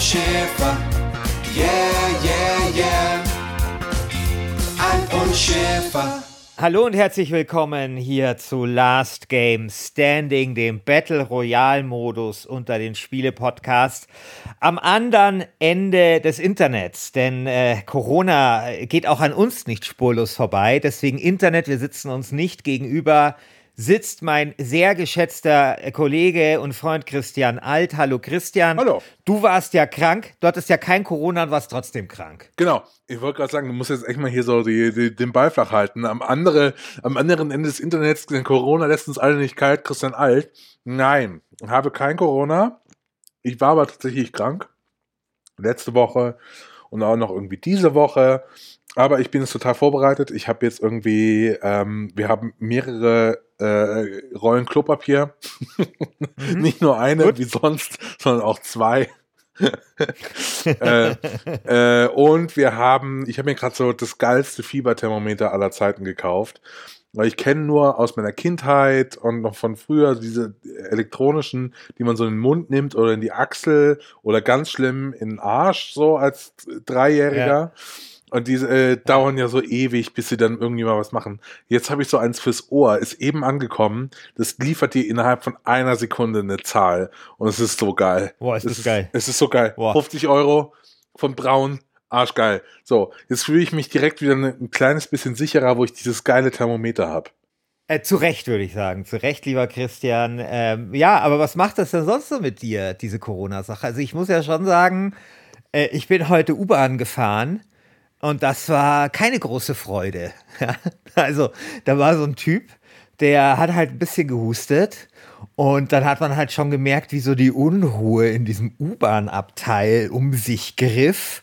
Schäfer, yeah, yeah, yeah, Alt und Schäfer. Hallo und herzlich willkommen hier zu Last Game Standing, dem Battle Royale Modus unter den Spiele-Podcasts am anderen Ende des Internets, denn Corona geht auch an uns nicht spurlos vorbei, deswegen Internet, wir sitzen uns nicht gegenüber, sitzt mein sehr geschätzter Kollege und Freund Christian Alt. Hallo Christian. Hallo. Du warst ja krank, du hattest ja kein Corona und warst trotzdem krank. Genau, ich wollte gerade sagen, du musst jetzt echt mal hier so den Ball flach halten. Am anderen Ende des Internets, den Corona lässt uns alle nicht kalt, Christian Alt. Nein, ich habe kein Corona, ich war aber tatsächlich krank, letzte Woche und auch noch irgendwie diese Woche. Aber ich bin jetzt total vorbereitet. Ich habe jetzt irgendwie, wir haben mehrere Rollen Klopapier. Nicht nur eine, gut, wie sonst, sondern auch zwei. Und ich habe mir gerade so das geilste Fieberthermometer aller Zeiten gekauft. Weil ich kenne nur aus meiner Kindheit und noch von früher diese elektronischen, die man so in den Mund nimmt oder in die Achsel oder ganz schlimm in den Arsch, so als Dreijähriger. Ja. Und diese dauern ja so ewig, bis sie dann irgendwie mal was machen. Jetzt habe ich so eins fürs Ohr, ist eben angekommen. Das liefert dir innerhalb von einer Sekunde eine Zahl. Und es ist so geil. Boah, es ist geil. Es ist so geil. Boah. 50 Euro von Braun, arschgeil. So, jetzt fühle ich mich direkt wieder ein kleines bisschen sicherer, wo ich dieses geile Thermometer habe. Zu Recht, würde ich sagen. Zu Recht, lieber Christian. Ja, aber was macht das denn sonst so mit dir, diese Corona-Sache? Also ich muss ja schon sagen, ich bin heute U-Bahn gefahren. Und das war keine große Freude. Ja, also da war so ein Typ, der hat halt ein bisschen gehustet und dann hat man halt schon gemerkt, wie so die Unruhe in diesem U-Bahn-Abteil um sich griff.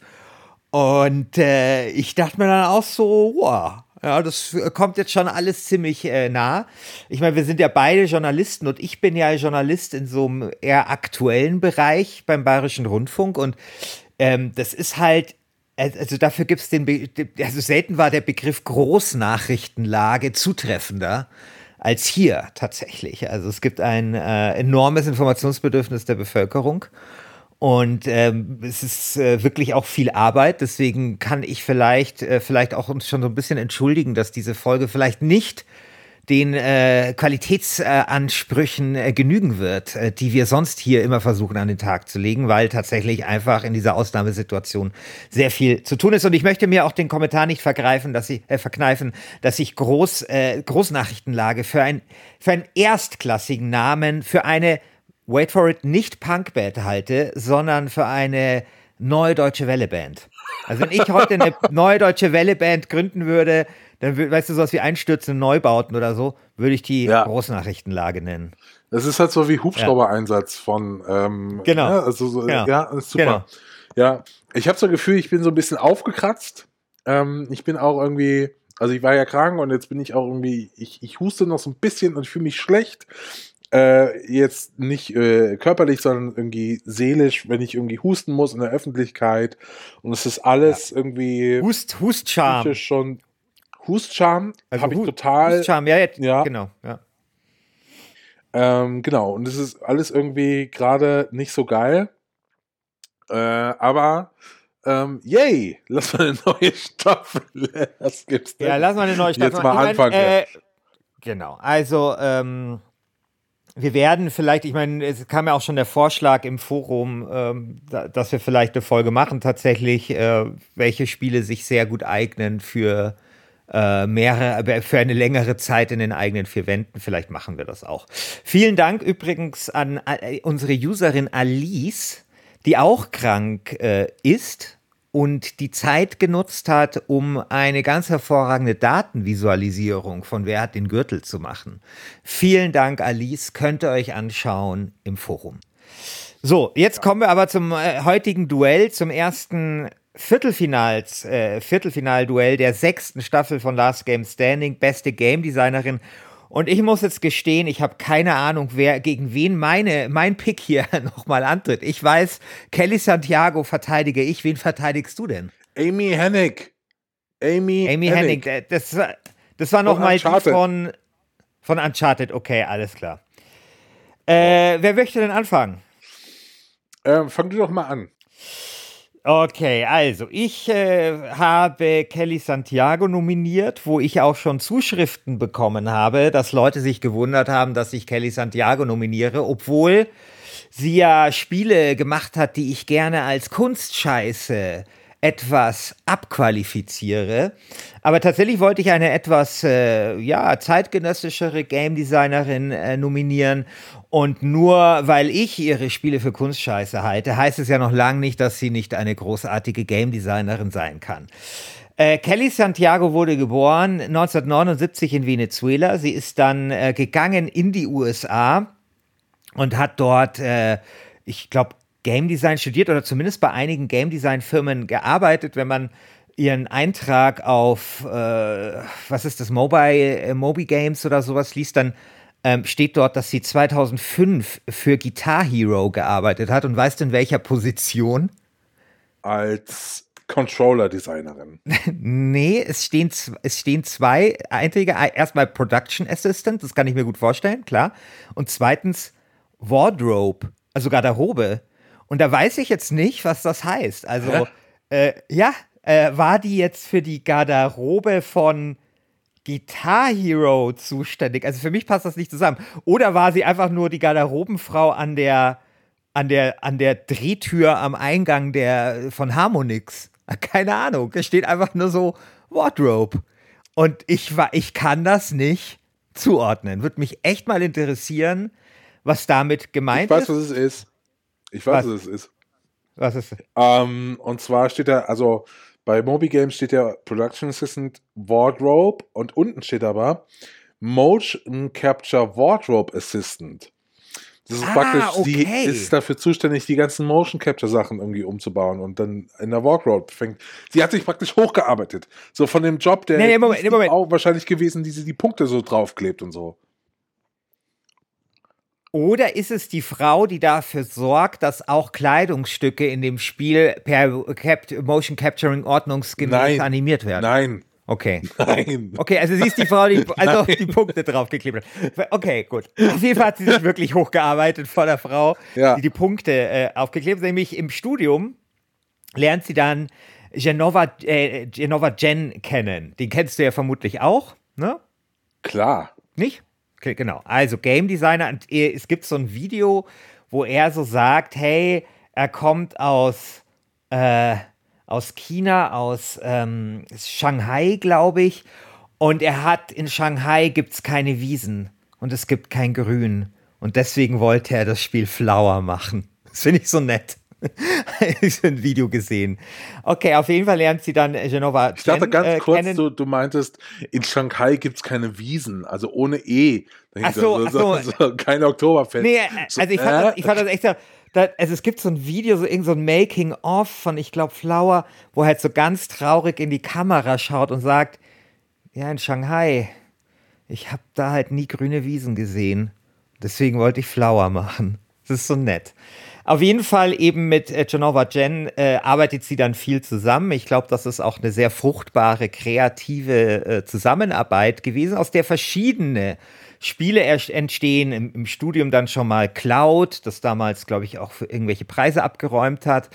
Und ich dachte mir dann auch so, wow. Ja, das kommt jetzt schon alles ziemlich nah. Ich meine, wir sind ja beide Journalisten und ich bin ja Journalist in so einem eher aktuellen Bereich beim Bayerischen Rundfunk und das ist halt, also dafür gibt es also selten war der Begriff Großnachrichtenlage zutreffender als hier tatsächlich. Also es gibt ein enormes Informationsbedürfnis der Bevölkerung und es ist wirklich auch viel Arbeit. Deswegen kann ich vielleicht auch uns schon so ein bisschen entschuldigen, dass diese Folge vielleicht nicht den Qualitätsansprüchen genügen wird, die wir sonst hier immer versuchen an den Tag zu legen, weil tatsächlich einfach in dieser Ausnahmesituation sehr viel zu tun ist. Und ich möchte mir auch den Kommentar nicht verkneifen, dass ich Großnachrichtenlage für einen erstklassigen Namen, für eine, wait for it, nicht Punkband halte, sondern für eine Neudeutsche Welle Band. Also wenn ich heute eine Neudeutsche Welle Band gründen würde, dann, weißt du, sowas wie einstürzende Neubauten oder so, würde ich die Großnachrichtenlage nennen. Das ist halt so wie Hubschrauber-Einsatz von genau. Ja, also so, genau. Ja, ist super. Genau. Ja, ich habe so ein Gefühl, ich bin so ein bisschen aufgekratzt. Ich bin auch irgendwie, also ich war ja krank und jetzt bin ich auch irgendwie, ich huste noch so ein bisschen und fühle mich schlecht. Jetzt nicht körperlich, sondern irgendwie seelisch, wenn ich irgendwie husten muss in der Öffentlichkeit und es ist alles irgendwie Hustscham. Schon Hustscham, also habe ich total. Hustscham, ja, genau. Ja. Genau, und es ist alles irgendwie gerade nicht so geil. Aber yay, lass mal eine neue Staffel. Das gibt's denn? Ja, lass mal eine neue Staffel. Jetzt mal anfangen. Genau, also wir werden vielleicht, ich meine, es kam ja auch schon der Vorschlag im Forum, dass wir vielleicht eine Folge machen, tatsächlich, welche Spiele sich sehr gut eignen für für eine längere Zeit in den eigenen vier Wänden. Vielleicht machen wir das auch. Vielen Dank übrigens an unsere Userin Alice, die auch krank ist und die Zeit genutzt hat, um eine ganz hervorragende Datenvisualisierung von Wer hat den Gürtel zu machen. Vielen Dank, Alice. Könnt ihr euch anschauen im Forum. So, jetzt kommen wir aber zum heutigen Duell, zum ersten Viertelfinalduell der 6. Staffel von Last Game Standing, beste Game Designerin. Und ich muss jetzt gestehen, ich habe keine Ahnung, gegen wen mein Pick hier nochmal antritt. Ich weiß, Kelly Santiago verteidige ich. Wen verteidigst du denn? Amy Hennig. Amy Hennig. Das war nochmal die von Uncharted. Okay, alles klar. Wer möchte denn anfangen? Fang du doch mal an. Okay, also ich habe Kelly Santiago nominiert, wo ich auch schon Zuschriften bekommen habe, dass Leute sich gewundert haben, dass ich Kelly Santiago nominiere, obwohl sie ja Spiele gemacht hat, die ich gerne als Kunstscheiße etwas abqualifiziere. Aber tatsächlich wollte ich eine etwas zeitgenössischere Game-Designerin nominieren. Und nur weil ich ihre Spiele für Kunstscheiße halte, heißt es ja noch lange nicht, dass sie nicht eine großartige Game-Designerin sein kann. Kelly Santiago wurde geboren 1979 in Venezuela. Sie ist dann gegangen in die USA und hat dort, ich glaube, Game Design studiert oder zumindest bei einigen Game Design Firmen gearbeitet. Wenn man ihren Eintrag auf, Moby Games oder sowas liest, dann steht dort, dass sie 2005 für Guitar Hero gearbeitet hat. Und weißt du, in welcher Position? Als Controller-Designerin. Nee, es stehen zwei Einträge. Erstmal Production Assistant, das kann ich mir gut vorstellen, klar. Und zweitens Wardrobe, also Garderobe. Und da weiß ich jetzt nicht, was das heißt. Also, war die jetzt für die Garderobe von Guitar Hero zuständig? Also für mich passt das nicht zusammen. Oder war sie einfach nur die Garderobenfrau an der Drehtür am Eingang von Harmonix? Keine Ahnung. Da steht einfach nur so Wardrobe. Und ich kann das nicht zuordnen. Würde mich echt mal interessieren, was damit gemeint ist. Ich weiß, was es ist. Ich weiß, was es ist. Was ist es? Und zwar steht da, also bei Moby Games steht der Production Assistant Wardrobe und unten steht aber Motion Capture Wardrobe Assistant. Das ist praktisch, die ist dafür zuständig, die ganzen Motion Capture Sachen irgendwie umzubauen und dann in der Wardrobe fängt. Sie hat sich praktisch hochgearbeitet. So von dem Job, der auch wahrscheinlich gewesen, die sie die Punkte so draufklebt und so. Oder ist es die Frau, die dafür sorgt, dass auch Kleidungsstücke in dem Spiel per Motion Capturing ordnungsgemäß animiert werden? Nein. Okay. Nein. Okay, also sie ist die Frau, die die Punkte draufgeklebt hat. Okay, gut. Auf jeden Fall hat sie sich wirklich hochgearbeitet vor der Frau, die die Punkte aufgeklebt hat. Nämlich im Studium lernt sie dann Jenova Chen kennen. Den kennst du ja vermutlich auch, ne? Klar. Nicht? Genau, also Game Designer, und es gibt so ein Video, wo er so sagt, hey, er kommt aus China, aus Shanghai, glaube ich, und in Shanghai gibt es keine Wiesen und es gibt kein Grün und deswegen wollte er das Spiel Flower machen. Das finde ich so nett. Ich habe ein Video gesehen. Okay, auf jeden Fall lernt sie dann Jenova Chen. Ich dachte ganz kurz, kennen. Du meintest, in Shanghai gibt es keine Wiesen, also ohne E. Ach so. Kein Oktoberfest. Nee, also ich fand das echt so, also es gibt so ein Video, so irgend so ein Making-of von, ich glaube, Flower, wo er halt so ganz traurig in die Kamera schaut und sagt, ja, in Shanghai, ich habe da halt nie grüne Wiesen gesehen. Deswegen wollte ich Flower machen. Das ist so nett. Auf jeden Fall eben mit Jenova Chen arbeitet sie dann viel zusammen. Ich glaube, das ist auch eine sehr fruchtbare, kreative Zusammenarbeit gewesen, aus der verschiedene Spiele entstehen. Im Studium dann schon mal Cloud, das damals, glaube ich, auch für irgendwelche Preise abgeräumt hat.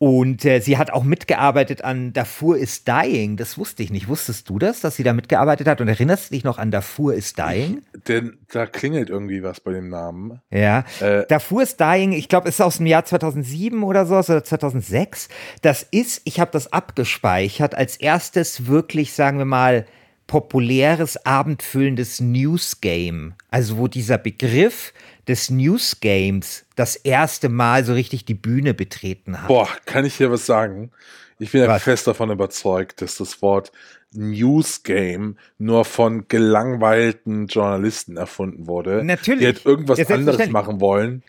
Und sie hat auch mitgearbeitet an Darfur is Dying. Das wusste ich nicht. Wusstest du das, dass sie da mitgearbeitet hat? Und erinnerst du dich noch an Darfur is Dying? Denn da klingelt irgendwie was bei dem Namen. Ja, Darfur is Dying, ich glaube, ist aus dem Jahr 2007 oder so, oder 2006. Das ist, ich habe das abgespeichert, als erstes wirklich, sagen wir mal, populäres, abendfüllendes News-Game. Also wo dieser Begriff des News-Games das erste Mal so richtig die Bühne betreten hat. Boah, kann ich dir was sagen? Ich bin ja fest davon überzeugt, dass das Wort News-Game nur von gelangweilten Journalisten erfunden wurde. Natürlich. Die halt irgendwas anderes machen wollen,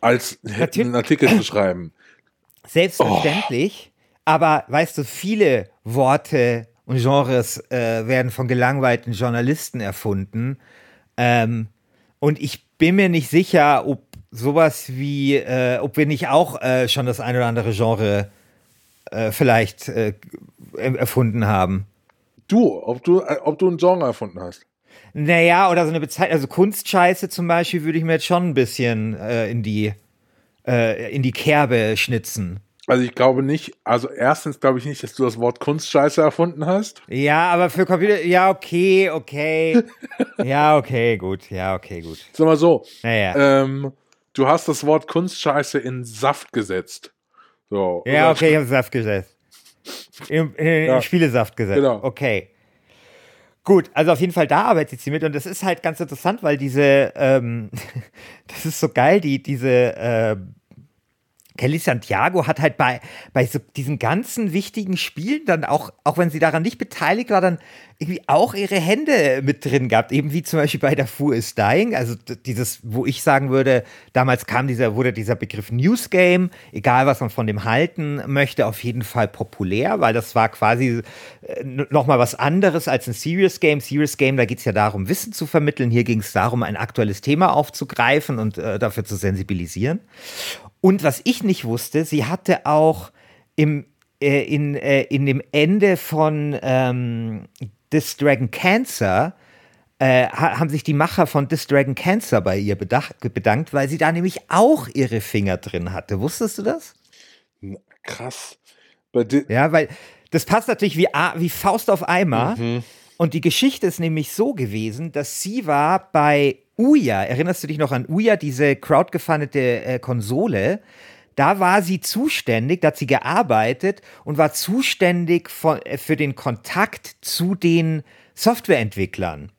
als einen Artikel zu schreiben. Selbstverständlich. Aber weißt du, viele Worte und Genres werden von gelangweilten Journalisten erfunden. Und ich bin mir nicht sicher, ob sowas wie, ob wir nicht auch schon das ein oder andere Genre vielleicht erfunden haben. Ob du ein Genre erfunden hast? Naja, oder so eine Bezeichnung, also Kunstscheiße zum Beispiel würde ich mir jetzt schon ein bisschen in die Kerbe schnitzen. Also ich glaube nicht, also erstens glaube ich nicht, dass du das Wort Kunstscheiße erfunden hast. Ja, aber für Computer, ja, okay. Ja, okay, gut. Sag mal so, naja. Du hast das Wort Kunstscheiße in Saft gesetzt. So, ja, okay, ich habe Saft gesetzt. In Spielesaft gesetzt, genau. Okay. Gut, also auf jeden Fall, da arbeitet sie mit und das ist halt ganz interessant, weil diese, das ist so geil, diese Kelly Santiago hat halt bei so diesen ganzen wichtigen Spielen dann auch wenn sie daran nicht beteiligt war, dann irgendwie auch ihre Hände mit drin gehabt, eben wie zum Beispiel bei Darfur is Dying, also dieses, wo ich sagen würde, damals wurde dieser Begriff News Game, egal was man von dem halten möchte, auf jeden Fall populär, weil das war quasi nochmal was anderes als ein Serious Game. Serious Game, da geht es ja darum, Wissen zu vermitteln, hier ging es darum, ein aktuelles Thema aufzugreifen und dafür zu sensibilisieren. Und was ich nicht wusste, sie hatte auch in dem Ende von This Dragon Cancer, haben sich die Macher von This Dragon Cancer bei ihr bedankt, weil sie da nämlich auch ihre Finger drin hatte. Wusstest du das? Krass. Ja, weil das passt natürlich wie Faust auf Eimer. Mhm. Und die Geschichte ist nämlich so gewesen, dass sie war bei Ouya, erinnerst du dich noch an Ouya, diese crowdgefundete Konsole? Da war sie zuständig, da hat sie gearbeitet und war zuständig für den Kontakt zu den Softwareentwicklern.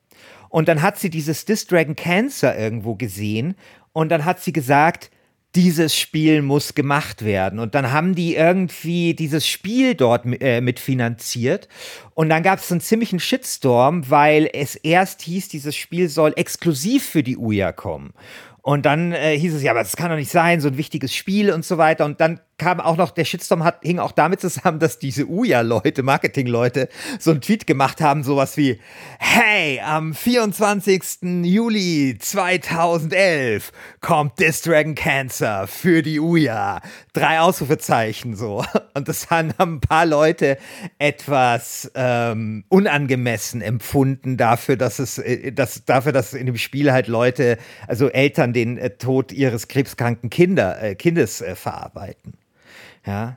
Und dann hat sie dieses This Dragon Cancer irgendwo gesehen und dann hat sie gesagt, dieses Spiel muss gemacht werden. Und dann haben die irgendwie dieses Spiel dort mitfinanziert. Und dann gab es einen ziemlichen Shitstorm, weil es erst hieß, dieses Spiel soll exklusiv für die Ouya kommen. Und dann hieß es, ja, aber das kann doch nicht sein, so ein wichtiges Spiel und so weiter. Und dann kam auch noch, der Shitstorm hing auch damit zusammen, dass diese Ouya-Leute, Marketing-Leute, so einen Tweet gemacht haben, sowas wie, hey, am 24. Juli 2011 kommt This Dragon Cancer für die Ouya. 3 Ausrufezeichen, so. Und das haben ein paar Leute etwas unangemessen empfunden dafür, dass in dem Spiel halt Leute, also Eltern, den Tod ihres krebskranken Kindes verarbeiten.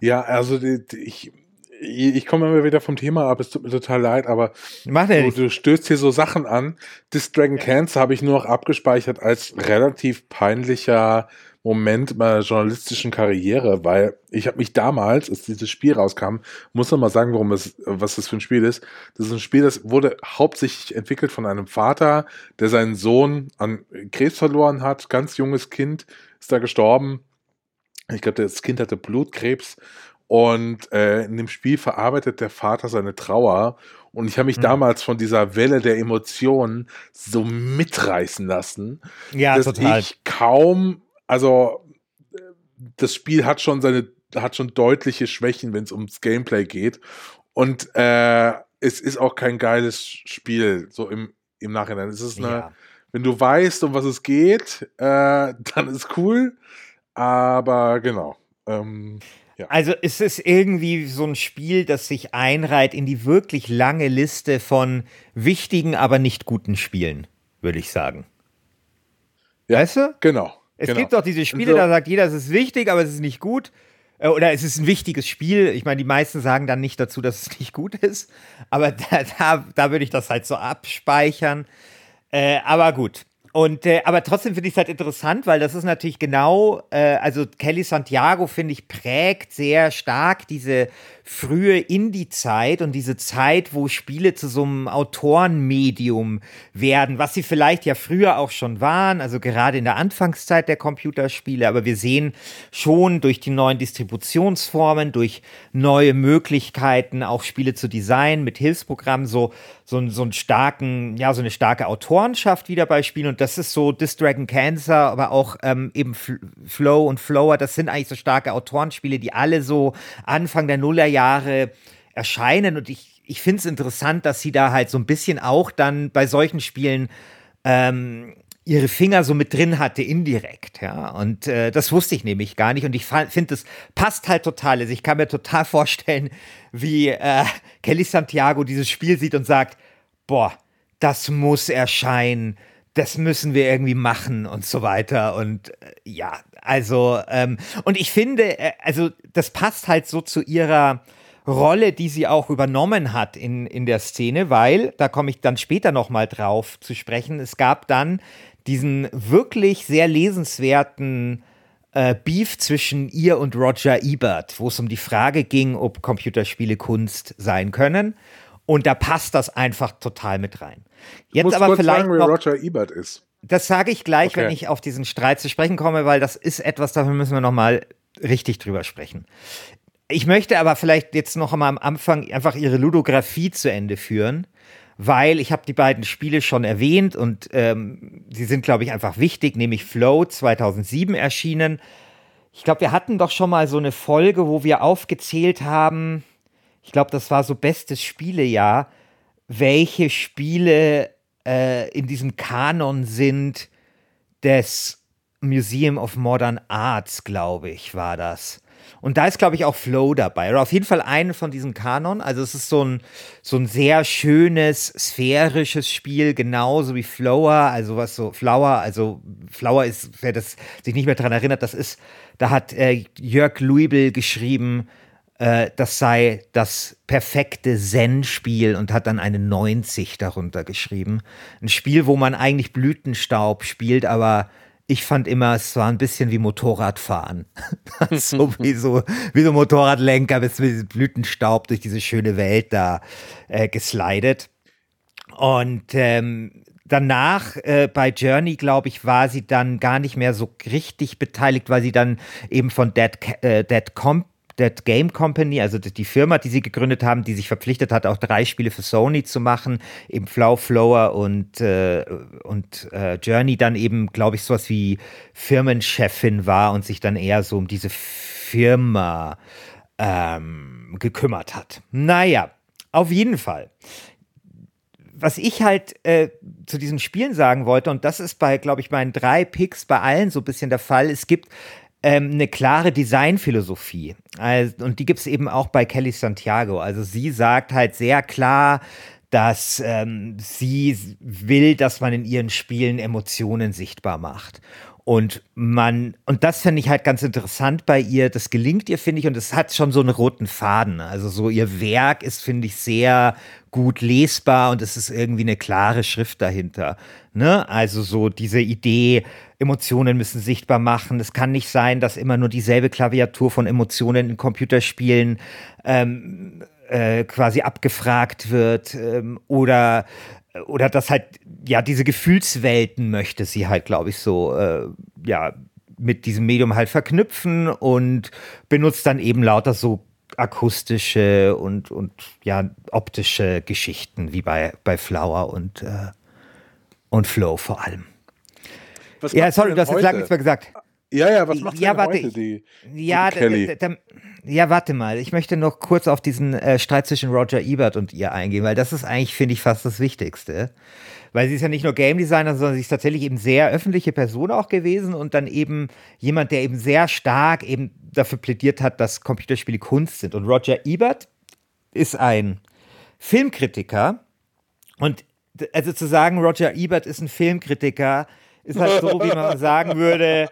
Ja, also ich komme immer wieder vom Thema ab, es tut mir total leid, aber du stößt hier so Sachen an. This Dragon Cancer habe ich nur noch abgespeichert als relativ peinlicher Moment meiner journalistischen Karriere, weil ich habe mich damals, als dieses Spiel rauskam, muss noch mal sagen, was das für ein Spiel ist. Das ist ein Spiel, das wurde hauptsächlich entwickelt von einem Vater, der seinen Sohn an Krebs verloren hat. Ganz junges Kind ist da gestorben. Ich glaube, das Kind hatte Blutkrebs und in dem Spiel verarbeitet der Vater seine Trauer. Und ich habe mich damals von dieser Welle der Emotionen so mitreißen lassen, dass ich kaum... Also das Spiel hat schon deutliche Schwächen, wenn es ums Gameplay geht. Und es ist auch kein geiles Spiel, so im Nachhinein. Es ist wenn du weißt, um was es geht, dann ist cool. Aber genau. Also es ist irgendwie so ein Spiel, das sich einreiht in die wirklich lange Liste von wichtigen, aber nicht guten Spielen, würde ich sagen. Ja, weißt du? Genau. Es gibt doch diese Spiele, so, da sagt jeder, es ist wichtig, aber es ist nicht gut. Oder es ist ein wichtiges Spiel. Ich meine, die meisten sagen dann nicht dazu, dass es nicht gut ist. Aber da würde ich das halt so abspeichern. Aber gut. Und aber trotzdem finde ich es halt interessant, weil das ist natürlich genau, also Kelly Santiago, finde ich, prägt sehr stark diese frühe Indie-Zeit und diese Zeit, wo Spiele zu so einem Autorenmedium werden, was sie vielleicht ja früher auch schon waren, also gerade in der Anfangszeit der Computerspiele, aber wir sehen schon durch die neuen Distributionsformen, durch neue Möglichkeiten, auch Spiele zu designen mit Hilfsprogrammen, so eine starke Autorenschaft wieder bei Spielen. Und das ist so This Dragon Cancer, aber auch eben Flow und Flower, das sind eigentlich so starke Autorenspiele, die alle so Anfang der Nullerjahre erscheinen. Und ich finde es interessant, dass sie da halt so ein bisschen auch dann bei solchen Spielen ihre Finger so mit drin hatte, indirekt, ja. Und das wusste ich nämlich gar nicht. Und ich finde, das passt halt total. Also ich kann mir total vorstellen, wie Kelly Santiago dieses Spiel sieht und sagt, boah, das muss erscheinen. Das müssen wir irgendwie machen und so weiter. Und ja, Also, und ich finde, also das passt halt so zu ihrer Rolle, die sie auch übernommen hat in der Szene, weil, da komme ich dann später nochmal drauf zu sprechen, es gab dann diesen wirklich sehr lesenswerten Beef zwischen ihr und Roger Ebert, wo es um die Frage ging, ob Computerspiele Kunst sein können. Und da passt das einfach total mit rein. Jetzt muss aber vielleicht sagen, wie noch, Roger Ebert ist. Das sage ich gleich, okay, wenn ich auf diesen Streit zu sprechen komme, weil das ist etwas, dafür müssen wir nochmal richtig drüber sprechen. Ich möchte aber vielleicht jetzt noch einmal am Anfang einfach ihre Ludografie zu Ende führen, weil ich habe die beiden Spiele schon erwähnt und sie sind, glaube ich, einfach wichtig, nämlich Flow 2007 erschienen. Ich glaube, wir hatten doch schon mal so eine Folge, wo wir aufgezählt haben, ich glaube, das war so bestes Spielejahr, welche Spiele in diesem Kanon sind des Museum of Modern Arts, glaube ich, war das. Und da ist, glaube ich, auch Flow dabei. Oder auf jeden Fall einen von diesem Kanon. Also es ist so ein sehr schönes, sphärisches Spiel, genauso wie Flower. Also was so Flower, ist, wer das sich nicht mehr daran erinnert, das ist, da hat Jörg Luibel geschrieben, das sei das perfekte Zen-Spiel und hat dann eine 90 darunter geschrieben. Ein Spiel, wo man eigentlich Blütenstaub spielt, aber ich fand immer, es war ein bisschen wie Motorradfahren. So wie so Motorradlenker bis mit Blütenstaub durch diese schöne Welt da geslidet. Und danach bei Journey, glaube ich, war sie dann gar nicht mehr so richtig beteiligt, weil sie dann eben von The Game Company, also die Firma, die sie gegründet haben, die sich verpflichtet hat, auch 3 Spiele für Sony zu machen, eben Flow, Flower und Journey, dann eben, glaube ich, sowas wie Firmenchefin war und sich dann eher so um diese Firma gekümmert hat. Naja, auf jeden Fall. Was ich halt zu diesen Spielen sagen wollte, und das ist bei, glaube ich, meinen 3 Picks bei allen so ein bisschen der Fall, es gibt eine klare Designphilosophie. Also, und die gibt es eben auch bei Kelly Santiago. Also sie sagt halt sehr klar, dass sie will, dass man in ihren Spielen Emotionen sichtbar macht. Und das finde ich halt ganz interessant bei ihr. Das gelingt ihr, finde ich, und es hat schon so einen roten Faden. Also so ihr Werk ist, finde ich, sehr gut lesbar und es ist irgendwie eine klare Schrift dahinter. Ne? Also so diese Idee, Emotionen müssen sichtbar machen. Es kann nicht sein, dass immer nur dieselbe Klaviatur von Emotionen in Computerspielen quasi abgefragt wird oder dass halt, ja, diese Gefühlswelten möchte sie halt, glaube ich, so, ja, mit diesem Medium halt verknüpfen und benutzt dann eben lauter so akustische und ja, optische Geschichten, wie bei Flower und Flow vor allem. Was ja, sorry, du hast jetzt lange nichts mehr gesagt. Ja, was macht denn heute die Kelly? Ja, warte mal. Ich möchte noch kurz auf diesen Streit zwischen Roger Ebert und ihr eingehen, weil das ist eigentlich, finde ich, fast das Wichtigste. Weil sie ist ja nicht nur Game Designer, sondern sie ist tatsächlich eben sehr öffentliche Person auch gewesen und dann eben jemand, der eben sehr stark eben dafür plädiert hat, dass Computerspiele Kunst sind. Und Roger Ebert ist ein Filmkritiker und also zu sagen, Roger Ebert ist ein Filmkritiker, ist halt so, wie man sagen würde,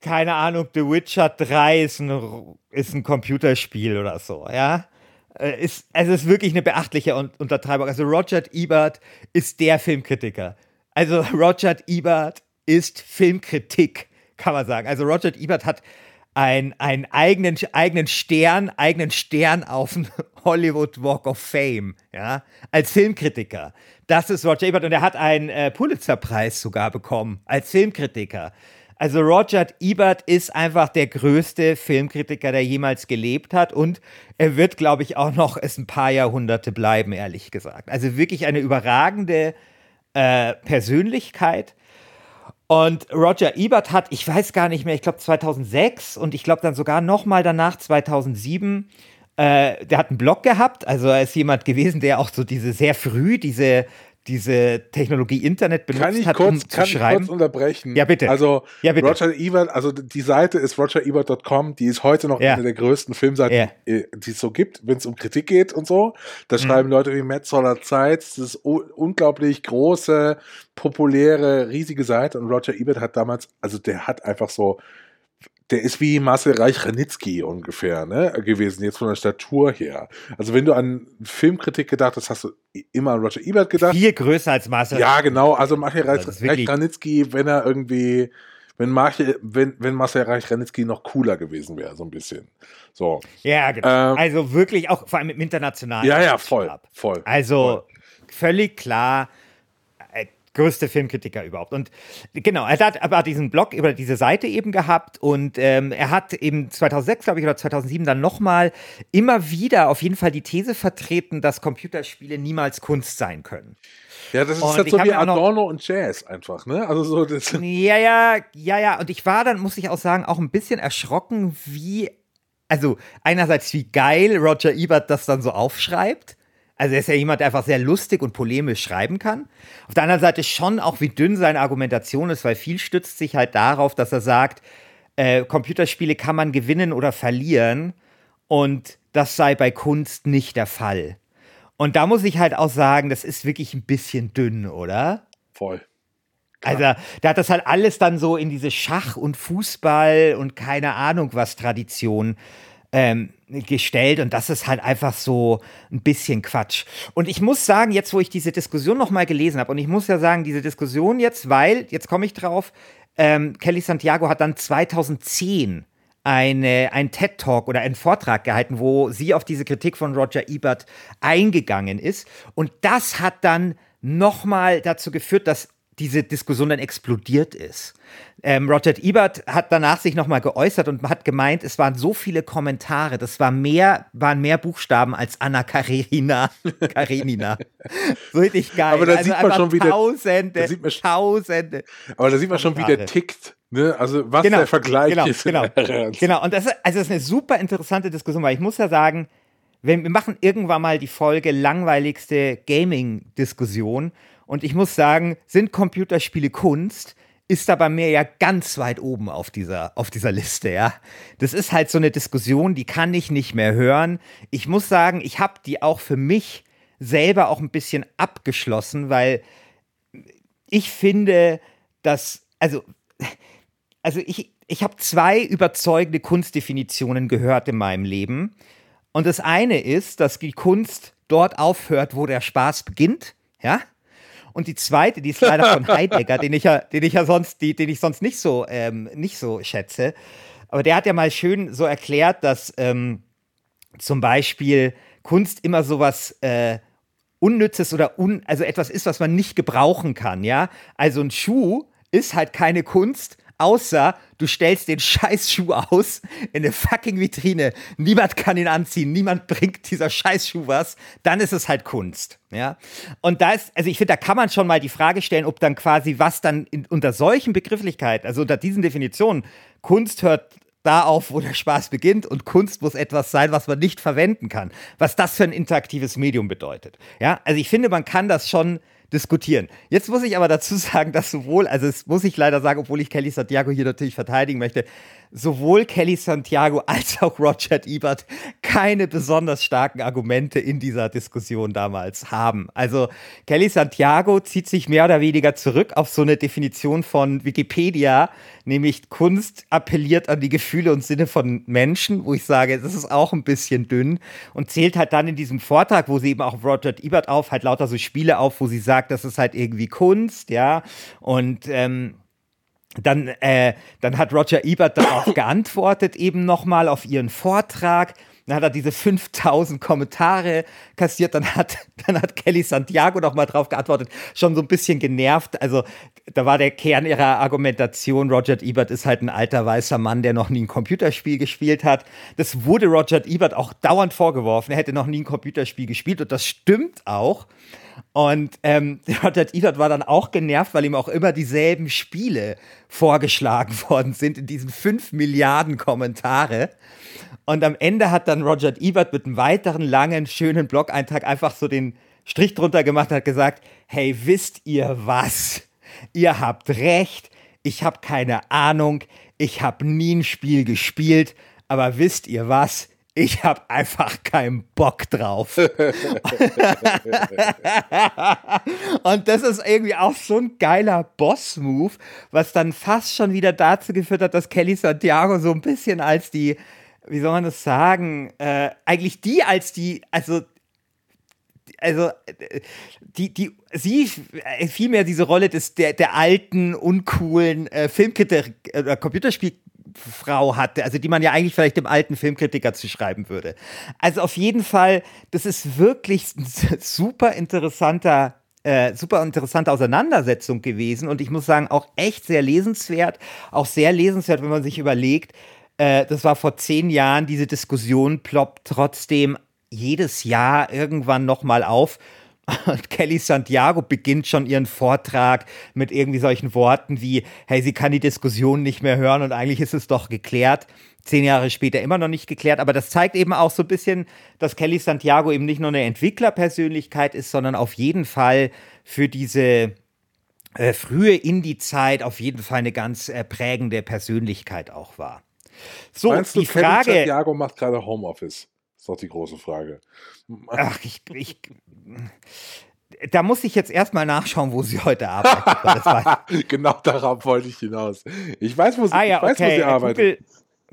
keine Ahnung, The Witcher 3 ist ein Computerspiel oder so, ja. Es ist wirklich eine beachtliche Untertreibung. Also Roger Ebert ist der Filmkritiker. Also Roger Ebert ist Filmkritik, kann man sagen. Also Roger Ebert hat einen eigenen Stern auf dem Hollywood Walk of Fame, ja, als Filmkritiker. Das ist Roger Ebert und er hat einen Pulitzer-Preis sogar bekommen als Filmkritiker. Also Roger Ebert ist einfach der größte Filmkritiker, der jemals gelebt hat und er wird, glaube ich, auch noch es ein paar Jahrhunderte bleiben, ehrlich gesagt. Also wirklich eine überragende Persönlichkeit. Und Roger Ebert hat, ich weiß gar nicht mehr, ich glaube 2006 und ich glaube dann sogar nochmal danach 2007, der hat einen Blog gehabt, also er ist jemand gewesen, der auch so diese sehr früh diese diese Technologie Internet benutzt hat, um zu schreiben. Kann ich kurz unterbrechen? Ja, bitte. Also, Roger Ebert, also die Seite ist RogerEbert.com, die ist heute noch eine der größten Filmseiten, die es so gibt, wenn es um Kritik geht und so. Da schreiben Leute wie Matt Zoller Zeitz, das ist unglaublich große, populäre, riesige Seite. Und Roger Ebert hat damals, also der hat einfach so, der ist wie Marcel Reich-Ranicki ungefähr, ne, gewesen, jetzt von der Statur her. Also wenn du an Filmkritik gedacht hast, hast du immer an Roger Ebert gedacht. Viel größer als Marcel. Ja, genau, also Marcel Reich-Ranicki, wenn er irgendwie, wenn Marcel Reich-Ranicki noch cooler gewesen wäre, so ein bisschen. So. Ja, genau. Also wirklich auch, vor allem im internationalen. Ja, ja, voll. Also völlig klar, größte Filmkritiker überhaupt. Und genau, er hat aber diesen Blog über diese Seite eben gehabt und er hat eben 2006, glaube ich, oder 2007 dann nochmal immer wieder auf jeden Fall die These vertreten, dass Computerspiele niemals Kunst sein können. Ja, das ist halt so wie Adorno und Jazz einfach, ne? Also so das. Ja. Und ich war dann, muss ich auch sagen, auch ein bisschen erschrocken, also einerseits wie geil Roger Ebert das dann so aufschreibt. Also er ist ja jemand, der einfach sehr lustig und polemisch schreiben kann. Auf der anderen Seite schon auch, wie dünn seine Argumentation ist, weil viel stützt sich halt darauf, dass er sagt, Computerspiele kann man gewinnen oder verlieren und das sei bei Kunst nicht der Fall. Und da muss ich halt auch sagen, das ist wirklich ein bisschen dünn, oder? Voll. Also, der hat das halt alles dann so in diese Schach und Fußball und keine Ahnung was Tradition gestellt und das ist halt einfach so ein bisschen Quatsch. Und ich muss sagen, jetzt wo ich diese Diskussion nochmal gelesen habe, und ich muss ja sagen, diese Diskussion jetzt, weil, jetzt komme ich drauf, Kelly Santiago hat dann 2010 einen TED-Talk oder einen Vortrag gehalten, wo sie auf diese Kritik von Roger Ebert eingegangen ist. Und das hat dann nochmal dazu geführt, dass diese Diskussion dann explodiert ist. Roger Ebert hat danach sich nochmal geäußert und hat gemeint, es waren so viele Kommentare, das waren mehr Buchstaben als Anna Karenina. So richtig geil. Aber da also sieht man schon, wie Tausende. Aber da sieht man schon, wie der tickt. Ne? Also was der Vergleich ist. Genau. Und das ist eine super interessante Diskussion, weil ich muss ja sagen, wir machen irgendwann mal die Folge langweiligste Gaming-Diskussion. Und ich muss sagen, sind Computerspiele Kunst, ist da bei mir ja ganz weit oben auf dieser Liste, ja. Das ist halt so eine Diskussion, die kann ich nicht mehr hören. Ich muss sagen, ich habe die auch für mich selber auch ein bisschen abgeschlossen, weil ich finde, dass, also ich habe zwei überzeugende Kunstdefinitionen gehört in meinem Leben. Und das eine ist, dass die Kunst dort aufhört, wo der Spaß beginnt, ja. Und die zweite, die ist leider von Heidegger, den ich sonst nicht so schätze. Aber der hat ja mal schön so erklärt, dass zum Beispiel Kunst immer sowas Unnützes oder also etwas ist, was man nicht gebrauchen kann, ja. Also ein Schuh ist halt keine Kunst, außer du stellst den Scheißschuh aus in eine fucking Vitrine. Niemand kann ihn anziehen. Niemand bringt dieser Scheißschuh was. Dann ist es halt Kunst. Ja? Und da ist, also ich finde, da kann man schon mal die Frage stellen, ob dann quasi was dann unter solchen Begrifflichkeiten, also unter diesen Definitionen, Kunst hört da auf, wo der Spaß beginnt und Kunst muss etwas sein, was man nicht verwenden kann. Was das für ein interaktives Medium bedeutet. Ja? Also ich finde, man kann das schon diskutieren. Jetzt muss ich aber dazu sagen, dass obwohl ich Kelly Santiago hier natürlich verteidigen möchte, sowohl Kelly Santiago als auch Roger Ebert keine besonders starken Argumente in dieser Diskussion damals haben. Also Kelly Santiago zieht sich mehr oder weniger zurück auf so eine Definition von Wikipedia, nämlich Kunst appelliert an die Gefühle und Sinne von Menschen, wo ich sage, das ist auch ein bisschen dünn und zählt halt dann in diesem Vortrag, wo sie eben auch Roger Ebert halt lauter so Spiele auf, wo sie sagt, das ist halt irgendwie Kunst, ja, und dann hat Roger Ebert darauf geantwortet eben nochmal auf ihren Vortrag, dann hat er diese 5000 Kommentare kassiert, dann hat Kelly Santiago nochmal drauf geantwortet, schon so ein bisschen genervt, also da war der Kern ihrer Argumentation, Roger Ebert ist halt ein alter weißer Mann, der noch nie ein Computerspiel gespielt hat, das wurde Roger Ebert auch dauernd vorgeworfen, er hätte noch nie ein Computerspiel gespielt und das stimmt auch. Und Roger Ebert war dann auch genervt, weil ihm auch immer dieselben Spiele vorgeschlagen worden sind in diesen 5 Milliarden Kommentare. Und am Ende hat dann Roger Ebert mit einem weiteren langen, schönen Blog-Eintrag einfach so den Strich drunter gemacht und hat gesagt, hey, wisst ihr was? Ihr habt recht, ich habe keine Ahnung, ich habe nie ein Spiel gespielt, aber wisst ihr was? Ich habe einfach keinen Bock drauf. Und das ist irgendwie auch so ein geiler Boss-Move, was dann fast schon wieder dazu geführt hat, dass Kelly Santiago so ein bisschen als die, wie soll man das sagen, eigentlich die als die, sie vielmehr diese Rolle der alten, uncoolen Filmkritik oder Computerspielfrau hatte, also die man ja eigentlich vielleicht dem alten Filmkritiker zuschreiben würde. Also auf jeden Fall, das ist wirklich ein super interessante Auseinandersetzung gewesen und ich muss sagen, auch echt sehr lesenswert, wenn man sich überlegt, das war vor 10 Jahren, diese Diskussion ploppt trotzdem jedes Jahr irgendwann nochmal auf. Und Kelly Santiago beginnt schon ihren Vortrag mit irgendwie solchen Worten wie, hey, sie kann die Diskussion nicht mehr hören und eigentlich ist es doch geklärt. 10 Jahre später immer noch nicht geklärt, aber das zeigt eben auch so ein bisschen, dass Kelly Santiago eben nicht nur eine Entwicklerpersönlichkeit ist, sondern auf jeden Fall für diese frühe Indie-Zeit auf jeden Fall eine ganz prägende Persönlichkeit auch war. So, meinst du, die Frage, Kelly Santiago macht gerade Homeoffice? Das ist doch die große Frage. Ach, da muss ich jetzt erstmal nachschauen, wo sie heute arbeitet. Genau darauf wollte ich hinaus. Ich weiß, wo sie arbeitet.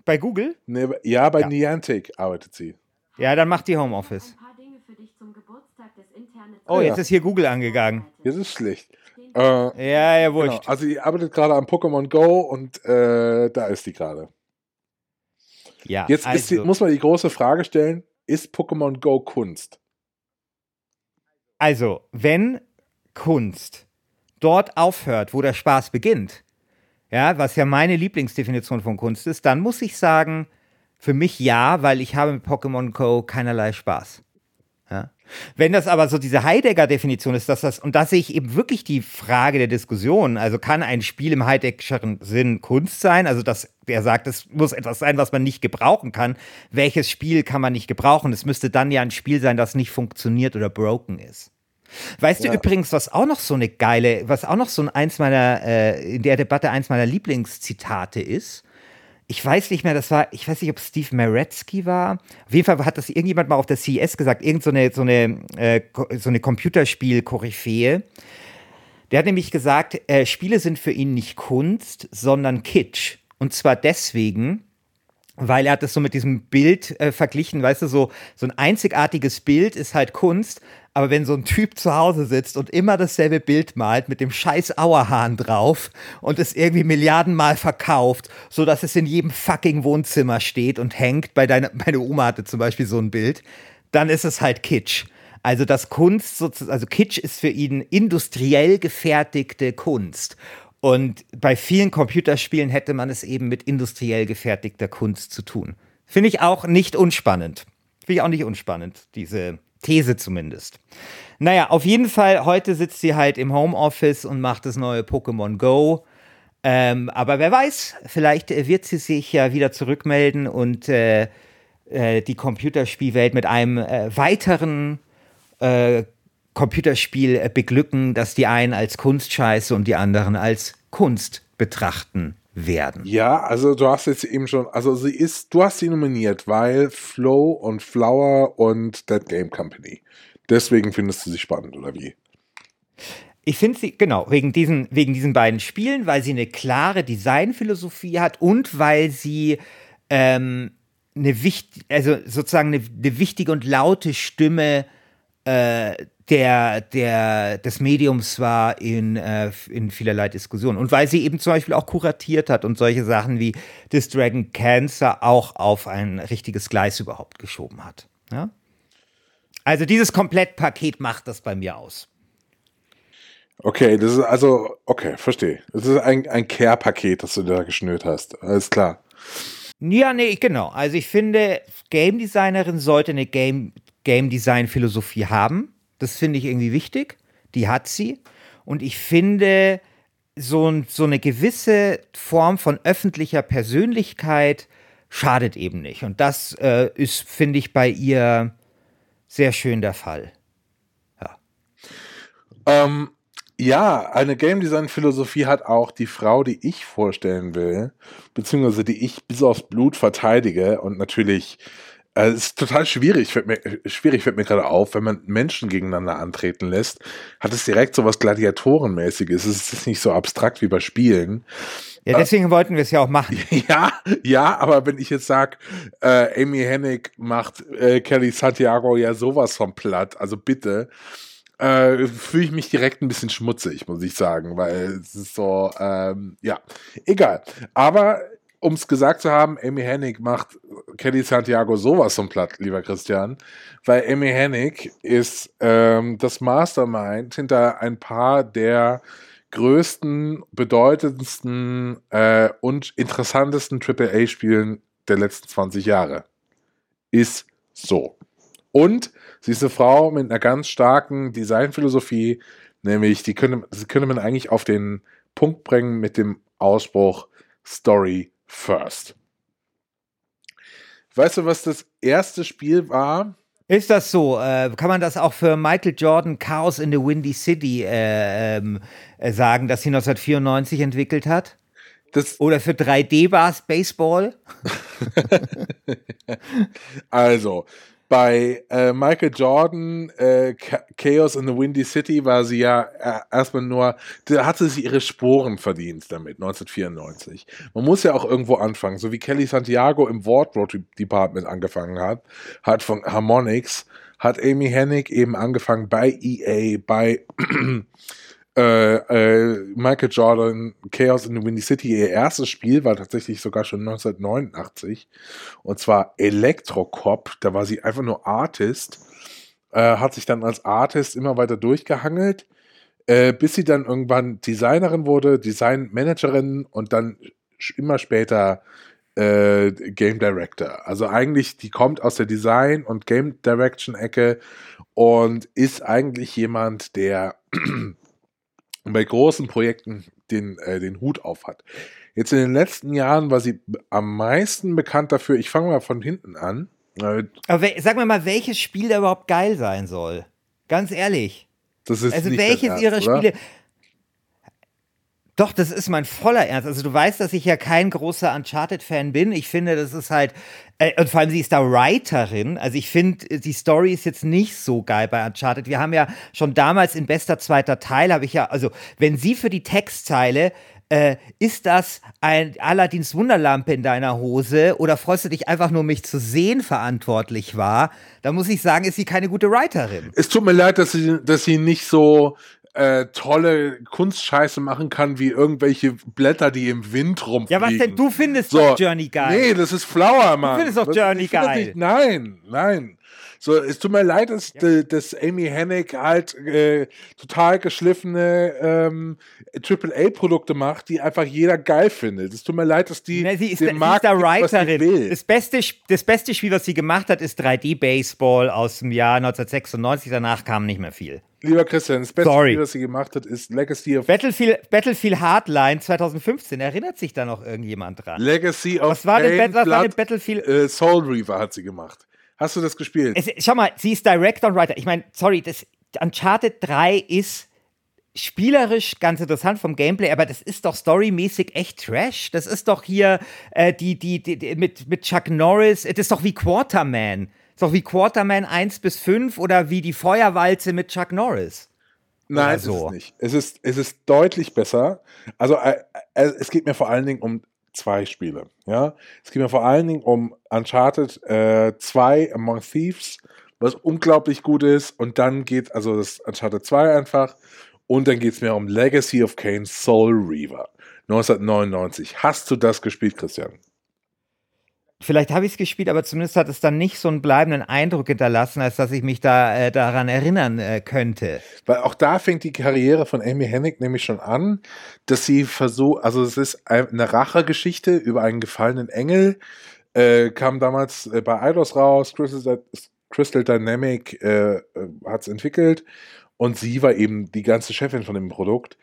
Bei Google? Nee, ja, bei Niantic arbeitet sie. Ja, dann macht die Homeoffice. Ein paar Dinge für dich zum Geburtstag des Internets. Oh, jetzt ist hier Google angegangen. Jetzt ist schlecht. Ja, wurscht. Genau. Also sie arbeitet gerade am Pokémon Go und da ist sie gerade. Ja, jetzt muss man die große Frage stellen, ist Pokémon Go Kunst? Also, wenn Kunst dort aufhört, wo der Spaß beginnt, ja, was ja meine Lieblingsdefinition von Kunst ist, dann muss ich sagen, für mich ja, weil ich habe mit Pokémon Go keinerlei Spaß. Ja. Wenn das aber so diese Heidegger-Definition ist, und da sehe ich eben wirklich die Frage der Diskussion, also kann ein Spiel im heideggerischen Sinn Kunst sein? Also dass er sagt, es muss etwas sein, was man nicht gebrauchen kann. Welches Spiel kann man nicht gebrauchen? Es müsste dann ja ein Spiel sein, das nicht funktioniert oder broken ist. Weißt du übrigens, in der Debatte eins meiner Lieblingszitate ist? Ich weiß nicht mehr, ich weiß nicht, ob Steve Meretzky war. Auf jeden Fall hat das irgendjemand mal auf der CES gesagt, so eine Computerspiel-Koryphäe. Der hat nämlich gesagt, Spiele sind für ihn nicht Kunst, sondern Kitsch. Und zwar deswegen, weil er hat das so mit diesem Bild verglichen, weißt du, so ein einzigartiges Bild ist halt Kunst, aber wenn so ein Typ zu Hause sitzt und immer dasselbe Bild malt mit dem scheiß Auerhahn drauf und es irgendwie Milliardenmal verkauft, sodass es in jedem fucking Wohnzimmer steht und hängt, meine Oma hatte zum Beispiel so ein Bild, dann ist es halt Kitsch. Also Kitsch ist für ihn industriell gefertigte Kunst. Und bei vielen Computerspielen hätte man es eben mit industriell gefertigter Kunst zu tun. Finde ich auch nicht unspannend, diese These zumindest. Naja, auf jeden Fall, heute sitzt sie halt im Homeoffice und macht das neue Pokémon Go. Aber wer weiß, vielleicht wird sie sich ja wieder zurückmelden und die Computerspielwelt mit einem weiteren Computerspiel beglücken, dass die einen als Kunstscheiße und die anderen als Kunst betrachten werden. Ja, also du hast jetzt eben schon, du hast sie nominiert, weil Flow und Flower und The Game Company. Deswegen findest du sie spannend, oder wie? Ich finde sie, genau, wegen diesen beiden Spielen, weil sie eine klare Designphilosophie hat und weil sie eine wichtige und laute Stimme des Mediums war in vielerlei Diskussionen. Und weil sie eben zum Beispiel auch kuratiert hat und solche Sachen wie This Dragon Cancer auch auf ein richtiges Gleis überhaupt geschoben hat. Ja? Also dieses Komplettpaket macht das bei mir aus. Okay, das ist verstehe. Das ist ein Care-Paket, das du da geschnürt hast. Alles klar. Ja, nee, genau. Also ich finde, Game Designerin sollte eine Game-Design-Philosophie haben. Das finde ich irgendwie wichtig. Die hat sie. Und ich finde, so eine gewisse Form von öffentlicher Persönlichkeit schadet eben nicht. Und das ist, finde ich, bei ihr sehr schön der Fall. Ja. Ja, eine Game-Design-Philosophie hat auch die Frau, die ich vorstellen will, beziehungsweise die ich bis aufs Blut verteidige. Und natürlich, ist total schwierig, fällt mir gerade auf, wenn man Menschen gegeneinander antreten lässt, hat es direkt so was Gladiatorenmäßiges. Es ist nicht so abstrakt wie bei Spielen. Ja, deswegen wollten wir es ja auch machen. Ja, aber wenn ich jetzt sage, Amy Hennig macht Kelly Santiago ja sowas von platt, also bitte, fühle ich mich direkt ein bisschen schmutzig, muss ich sagen, weil es ist so, ja, egal. Aber um es gesagt zu haben, Amy Hennig macht Kelly Santiago sowas von platt, lieber Christian, weil Amy Hennig ist das Mastermind hinter ein paar der größten, bedeutendsten und interessantesten AAA-Spielen der letzten 20 Jahre. Ist so. Und sie ist eine Frau mit einer ganz starken Designphilosophie, nämlich sie könnte man eigentlich auf den Punkt bringen mit dem Ausspruch Story First. Weißt du, was das erste Spiel war? Ist das so? Kann man das auch für Michael Jordan Chaos in the Windy City sagen, dass sie 1994 entwickelt hat? Oder für 3D-Bars Baseball? Also, bei Michael Jordan Chaos in the Windy City war sie ja erstmal nur, da hatte sie ihre Sporen verdient damit, 1994. Man muss ja auch irgendwo anfangen, so wie Kelly Santiago im Wardrobe-Department angefangen hat von Harmonix, hat Amy Hennig eben angefangen bei EA, bei Michael Jordan Chaos in the Windy City. Ihr erstes Spiel war tatsächlich sogar schon 1989 und zwar Elektrocop. Da war sie einfach nur Artist, hat sich dann als Artist immer weiter durchgehangelt, bis sie dann irgendwann Designerin wurde, Designmanagerin und dann immer später Game Director. Also eigentlich, die kommt aus der Design- und Game Direction-Ecke und ist eigentlich jemand, der bei großen Projekten den Hut auf hat. Jetzt in den letzten Jahren war sie am meisten bekannt dafür, ich fange mal von hinten an. Aber sag mir mal, welches Spiel da überhaupt geil sein soll? Ganz ehrlich. Das ist also nicht welches Ernst, ihrer Spiele... Doch, das ist mein voller Ernst. Also du weißt, dass ich ja kein großer Uncharted-Fan bin. Ich finde, das ist halt, und vor allem sie ist da Writerin. Also ich finde, die Story ist jetzt nicht so geil bei Uncharted. Wir haben ja schon damals in bester zweiter Teil, also wenn sie für die Textteile, ist das ein Aladdins Wunderlampe in deiner Hose oder freust du dich einfach nur, mich zu sehen, verantwortlich war, dann muss ich sagen, ist sie keine gute Writerin. Es tut mir leid, dass sie nicht so tolle Kunstscheiße machen kann, wie irgendwelche Blätter, die im Wind rumfliegen. Ja, was denn? Du findest so, doch Journey geil. Nee, das ist Flower, Mann. Du findest doch Journey geil. Nicht, nein. So, es tut mir leid, dass Amy Hennig halt total geschliffene AAA-Produkte macht, die einfach jeder geil findet. Es tut mir leid, dass die den Markt gibt, was sie will. Das beste Spiel, was sie gemacht hat, ist 3D-Baseball aus dem Jahr 1996. Danach kam nicht mehr viel. Lieber Christian, das beste Spiel, was sie gemacht hat, ist Legacy of... Battlefield Hardline 2015. Erinnert sich da noch irgendjemand dran? Legacy of... Was war denn Battlefield... Soul Reaver hat sie gemacht. Hast du das gespielt? Schau mal, sie ist Director und Writer. Ich meine, sorry, das Uncharted 3 ist spielerisch ganz interessant vom Gameplay, aber das ist doch storymäßig echt Trash. Das ist doch hier die mit Chuck Norris, das ist doch wie Quarterman. Das ist doch wie Quarterman 1 bis 5 oder wie die Feuerwalze mit Chuck Norris. Nein, es ist nicht. Es ist deutlich besser. Also es geht mir vor allen Dingen um zwei Spiele, ja. Es geht mir vor allen Dingen um Uncharted 2 Among Thieves, was unglaublich gut ist, und dann geht also das Uncharted 2 einfach, und dann geht es mir um Legacy of Kain Soul Reaver 1999. Hast du das gespielt, Christian? Vielleicht habe ich es gespielt, aber zumindest hat es dann nicht so einen bleibenden Eindruck hinterlassen, als dass ich mich da daran erinnern könnte. Weil auch da fängt die Karriere von Amy Hennig nämlich schon an, dass sie versucht, also es ist eine Rachegeschichte über einen gefallenen Engel, kam damals bei Eidos raus, Crystal Dynamic hat es entwickelt und sie war eben die ganze Chefin von dem Produkt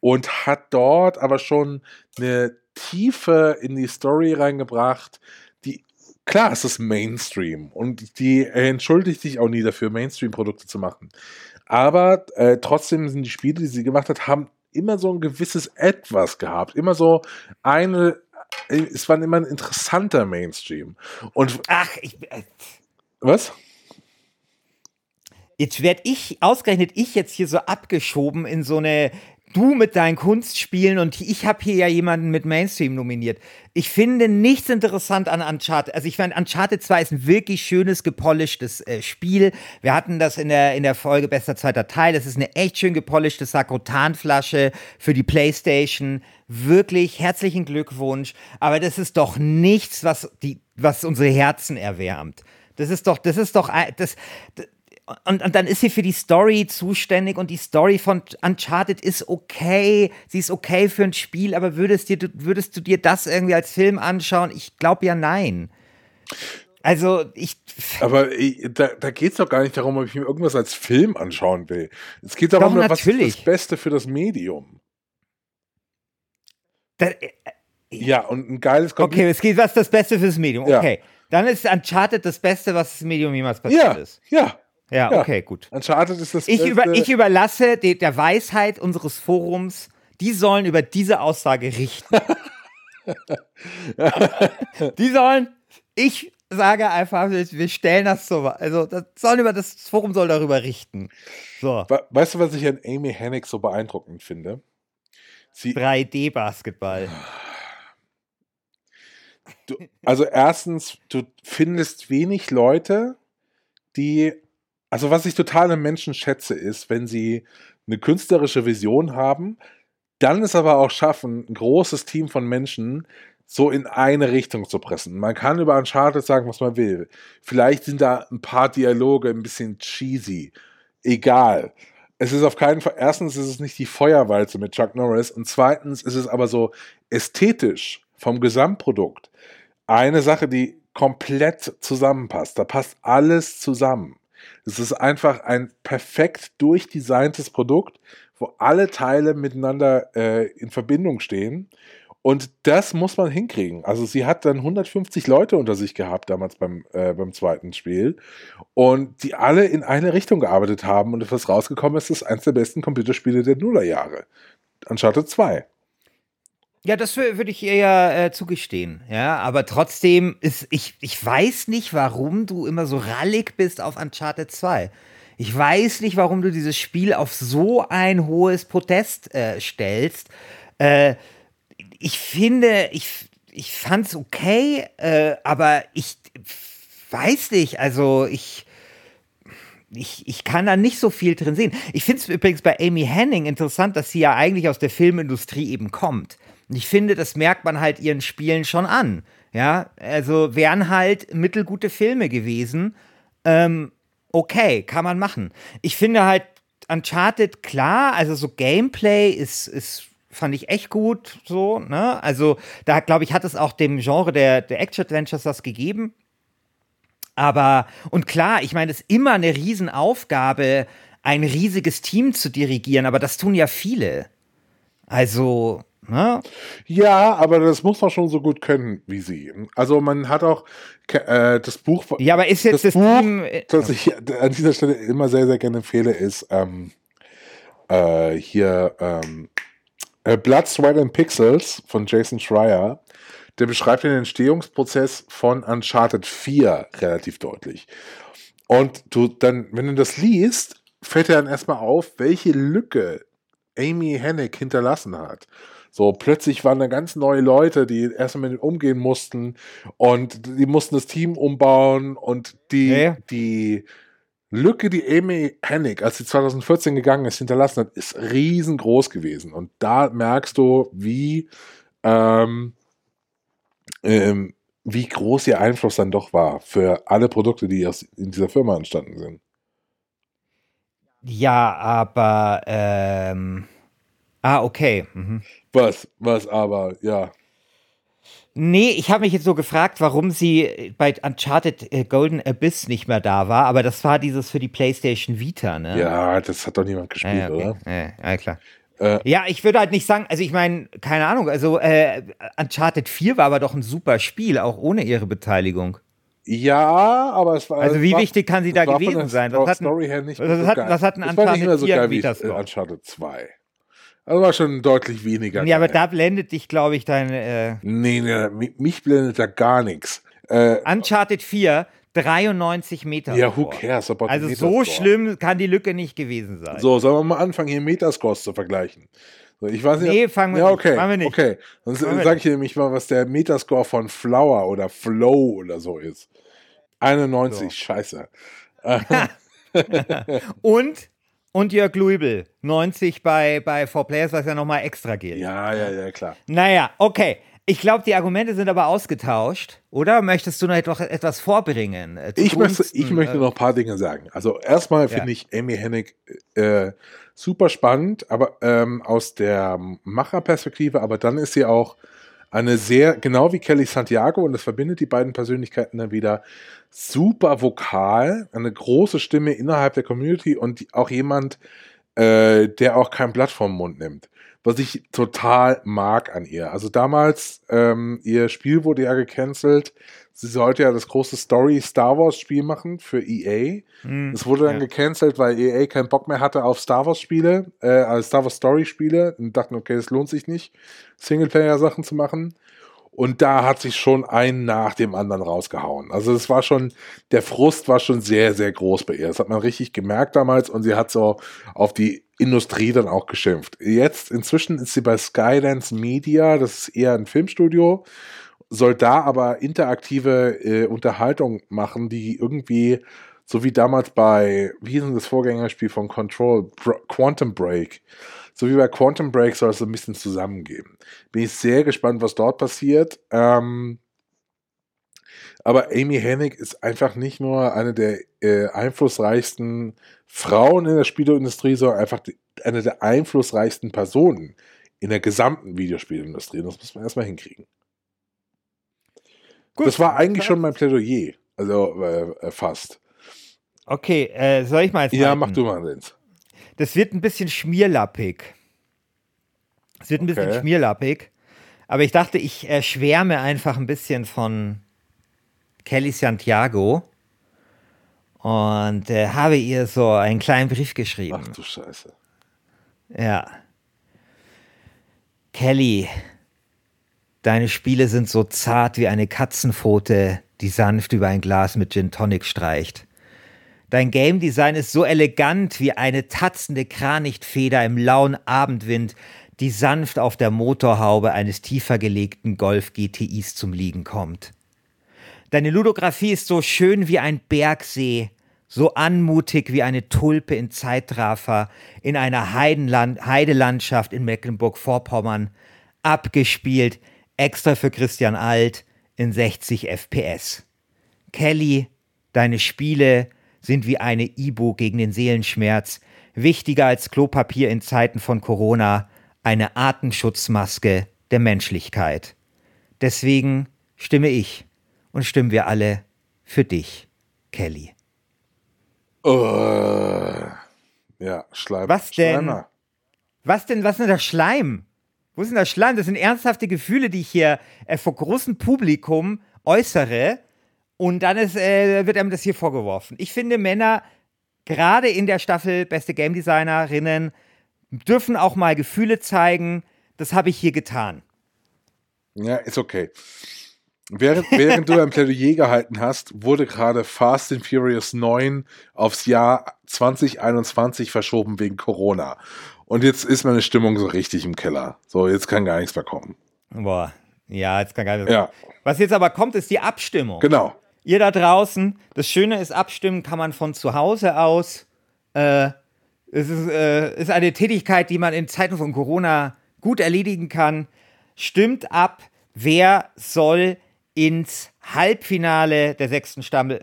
und hat dort aber schon eine Tiefe in die Story reingebracht, die, klar, es ist Mainstream und die entschuldigt sich auch nie dafür, Mainstream-Produkte zu machen. aber trotzdem sind die Spiele, die sie gemacht hat, haben immer so ein gewisses Etwas gehabt, immer so eine, es war immer ein interessanter Mainstream. Und was? Jetzt werde ich, ausgerechnet ich jetzt hier so abgeschoben in so eine, du mit deinen Kunstspielen und ich habe hier ja jemanden mit Mainstream nominiert. Ich finde nichts interessant an Uncharted. Also ich meine, Uncharted 2 ist ein wirklich schönes, gepolischtes Spiel. Wir hatten das in der Folge Bester zweiter Teil. Das ist eine echt schön gepolischte Sakrotanflasche für die PlayStation. Wirklich herzlichen Glückwunsch. Aber das ist doch nichts, was unsere Herzen erwärmt. Und dann ist sie für die Story zuständig und die Story von Uncharted ist okay. Sie ist okay für ein Spiel, aber würdest du dir das irgendwie als Film anschauen? Ich glaube ja, nein. Also da geht es doch gar nicht darum, ob ich mir irgendwas als Film anschauen will. Es geht darum, was ist das Beste für das Medium. Und ein geiles Kompliment. Okay, es geht, was ist das Beste für das Medium? Okay, ja. Dann ist Uncharted das Beste, was das Medium jemals passiert ist. Ja, okay, gut. Uncharted ist das Beste. Ich überlasse der Weisheit unseres Forums, die sollen über diese Aussage richten. Ich sage einfach, wir stellen das so. Also das Forum soll darüber richten. So. Weißt du, was ich an Amy Hennig so beeindruckend finde? 3D-Basketball. Also erstens, du findest wenig Leute, also was ich total an Menschen schätze, ist, wenn sie eine künstlerische Vision haben, dann es aber auch schaffen, ein großes Team von Menschen so in eine Richtung zu pressen. Man kann über Uncharted sagen, was man will. Vielleicht sind da ein paar Dialoge ein bisschen cheesy. Egal. Es ist auf keinen Fall, erstens ist es nicht die Feuerwalze mit Chuck Norris und zweitens ist es aber so ästhetisch vom Gesamtprodukt eine Sache, die komplett zusammenpasst. Da passt alles zusammen. Es ist einfach ein perfekt durchdesigntes Produkt, wo alle Teile miteinander in Verbindung stehen. Und das muss man hinkriegen. Also sie hat dann 150 Leute unter sich gehabt damals beim zweiten Spiel und die alle in eine Richtung gearbeitet haben und was rausgekommen ist, ist eines der besten Computerspiele der Nullerjahre. Uncharted 2. Ja, das würde ich ihr ja zugestehen, ja, aber trotzdem ist, ich weiß nicht, warum du immer so rallig bist auf Uncharted 2. Ich weiß nicht, warum du dieses Spiel auf so ein hohes Podest stellst. Ich fand's okay, aber ich weiß nicht, also ich kann da nicht so viel drin sehen. Ich find's übrigens bei Amy Hennig interessant, dass sie ja eigentlich aus der Filmindustrie eben kommt. Und ich finde, das merkt man halt ihren Spielen schon an. Ja, also wären halt mittelgute Filme gewesen. Okay, kann man machen. Ich finde halt Uncharted klar, also so Gameplay ist fand ich echt gut so, ne? Also da, glaube ich, hat es auch dem Genre der Action-Adventures was gegeben. Aber, und klar, ich meine, es ist immer eine Riesenaufgabe, ein riesiges Team zu dirigieren, aber das tun ja viele. Also na? Ja, aber das muss man schon so gut können wie sie. Also man hat auch das Buch. Ja, aber ist jetzt das Buch, das ich an dieser Stelle immer sehr, sehr gerne empfehle, ist Blood, Sweat and Pixels von Jason Schreier. Der beschreibt den Entstehungsprozess von Uncharted 4 relativ deutlich. Und wenn du das liest, fällt dir dann erstmal auf, welche Lücke Amy Hennig hinterlassen hat. So, plötzlich waren da ganz neue Leute, die erstmal mit ihm umgehen mussten und die mussten das Team umbauen und die Lücke, die Amy Hennig, als sie 2014 gegangen ist, hinterlassen hat, ist riesengroß gewesen. Und da merkst du, wie groß ihr Einfluss dann doch war für alle Produkte, die in dieser Firma entstanden sind. Ja, aber okay. Mhm. Was aber, ja. Nee, ich habe mich jetzt so gefragt, warum sie bei Uncharted Golden Abyss nicht mehr da war, aber das war dieses für die PlayStation Vita, ne? Ja, das hat doch niemand gespielt, ja, okay. Oder? Ja, klar. Ja, ich würde halt nicht sagen, also ich meine, keine Ahnung, also Uncharted 4 war aber doch ein super Spiel, auch ohne ihre Beteiligung. Ja, aber es war... Also wie wichtig kann sie da gewesen sein? Das hat einen Anteil mit so geil wie Uncharted 2. Also war schon deutlich weniger. Nee, geil. Aber da blendet dich, glaube ich, dein... mich blendet da gar nichts. Uncharted 4, 93 Meter. Ja, who cares? Also so schlimm kann die Lücke nicht gewesen sein. So, sollen wir mal anfangen, hier Metascores zu vergleichen? Ich weiß nicht, nee, fangen wir nicht. Okay, sonst sage ich dir nämlich mal, was der Metascore von Flower oder Flow oder so ist. 91, so. Scheiße. Und Jörg Luibel, 90 bei 4Players, was ja nochmal extra gilt. Ja, klar. Naja, okay. Ich glaube, die Argumente sind aber ausgetauscht, oder? Möchtest du noch etwas vorbringen? Ich möchte noch ein paar Dinge sagen. Also erstmal finde ich Amy Hennig super spannend, aber aus der Macherperspektive, aber dann ist sie auch eine sehr, genau wie Kelly Santiago, und das verbindet die beiden Persönlichkeiten dann wieder, super vokal, eine große Stimme innerhalb der Community und auch jemand, der auch kein Blatt vom Mund nimmt. Was ich total mag an ihr. Also damals, ihr Spiel wurde ja gecancelt. Sie sollte ja das große Story-Star-Wars-Spiel machen für EA. Es wurde dann gecancelt, weil EA keinen Bock mehr hatte auf Star-Wars-Spiele, also Star-Wars-Story-Spiele. Und dachten, okay, es lohnt sich nicht, Singleplayer-Sachen zu machen. Und da hat sich schon einen nach dem anderen rausgehauen. Also es war schon, der Frust war schon sehr, sehr groß bei ihr. Das hat man richtig gemerkt damals und sie hat so auf die Industrie dann auch geschimpft. Jetzt, inzwischen ist sie bei Skylance Media, das ist eher ein Filmstudio, soll da aber interaktive Unterhaltung machen, die irgendwie, so wie damals bei, wie hieß denn das Vorgängerspiel von Control, Quantum Break, so wie bei Quantum Break soll es ein bisschen zusammengeben. Bin ich sehr gespannt, was dort passiert. Aber Amy Hennig ist einfach nicht nur eine der einflussreichsten Frauen in der Spieleindustrie, sondern einfach eine der einflussreichsten Personen in der gesamten Videospielindustrie. Das muss man erstmal hinkriegen. Gut, das war eigentlich schon mein Plädoyer. Also fast. Okay, soll ich mal jetzt halten? Mach du mal eins. Das wird ein bisschen schmierlappig. Aber ich dachte, ich schwärme einfach ein bisschen von Kelly Santiago und habe ihr so einen kleinen Brief geschrieben. Ach du Scheiße. Ja. Kelly, deine Spiele sind so zart wie eine Katzenpfote, die sanft über ein Glas mit Gin Tonic streicht. Dein Game Design ist so elegant wie eine tatzende Kranichtfeder im lauen Abendwind, die sanft auf der Motorhaube eines tiefer gelegten Golf GTIs zum Liegen kommt. Deine Ludografie ist so schön wie ein Bergsee, so anmutig wie eine Tulpe in Zeitraffer, in einer Heidelandschaft in Mecklenburg-Vorpommern, abgespielt, extra für Christian Alt, in 60 FPS. Kelly, deine Spiele sind wie eine Ibu gegen den Seelenschmerz, wichtiger als Klopapier in Zeiten von Corona, eine Artenschutzmaske der Menschlichkeit. Deswegen stimme ich und stimmen wir alle für dich, Kelly. Ja, Schleim. Was denn? Schleimer. Was ist denn der Schleim? Wo ist denn der Schleim? Das sind ernsthafte Gefühle, die ich hier vor großem Publikum äußere. Und dann wird einem das hier vorgeworfen. Ich finde, Männer, gerade in der Staffel Beste Game Designerinnen, dürfen auch mal Gefühle zeigen. Das habe ich hier getan. Ja, ist okay. Während du ein Plädoyer gehalten hast, wurde gerade Fast and Furious 9 aufs Jahr 2021 verschoben wegen Corona. Und jetzt ist meine Stimmung so richtig im Keller. So, jetzt kann gar nichts mehr kommen. Boah. Ja, jetzt kann gar nichts mehr kommen. Was jetzt aber kommt, ist die Abstimmung. Genau. Ihr da draußen, das Schöne ist, abstimmen kann man von zu Hause aus. Es ist eine Tätigkeit, die man in Zeiten von Corona gut erledigen kann. Stimmt ab, wer soll ins Halbfinale der 6.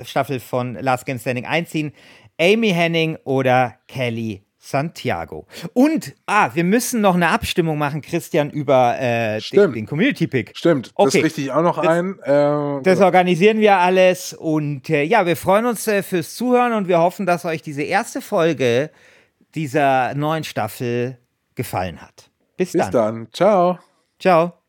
Staffel von Last Game Standing einziehen? Amy Hennig oder Kelly Santiago? Und, wir müssen noch eine Abstimmung machen, Christian, über den Community-Pick. Stimmt, okay. Das richte ich auch noch ein. Das organisieren wir alles und wir freuen uns fürs Zuhören und wir hoffen, dass euch diese erste Folge dieser neuen Staffel gefallen hat. Bis dann. Ciao. Ciao.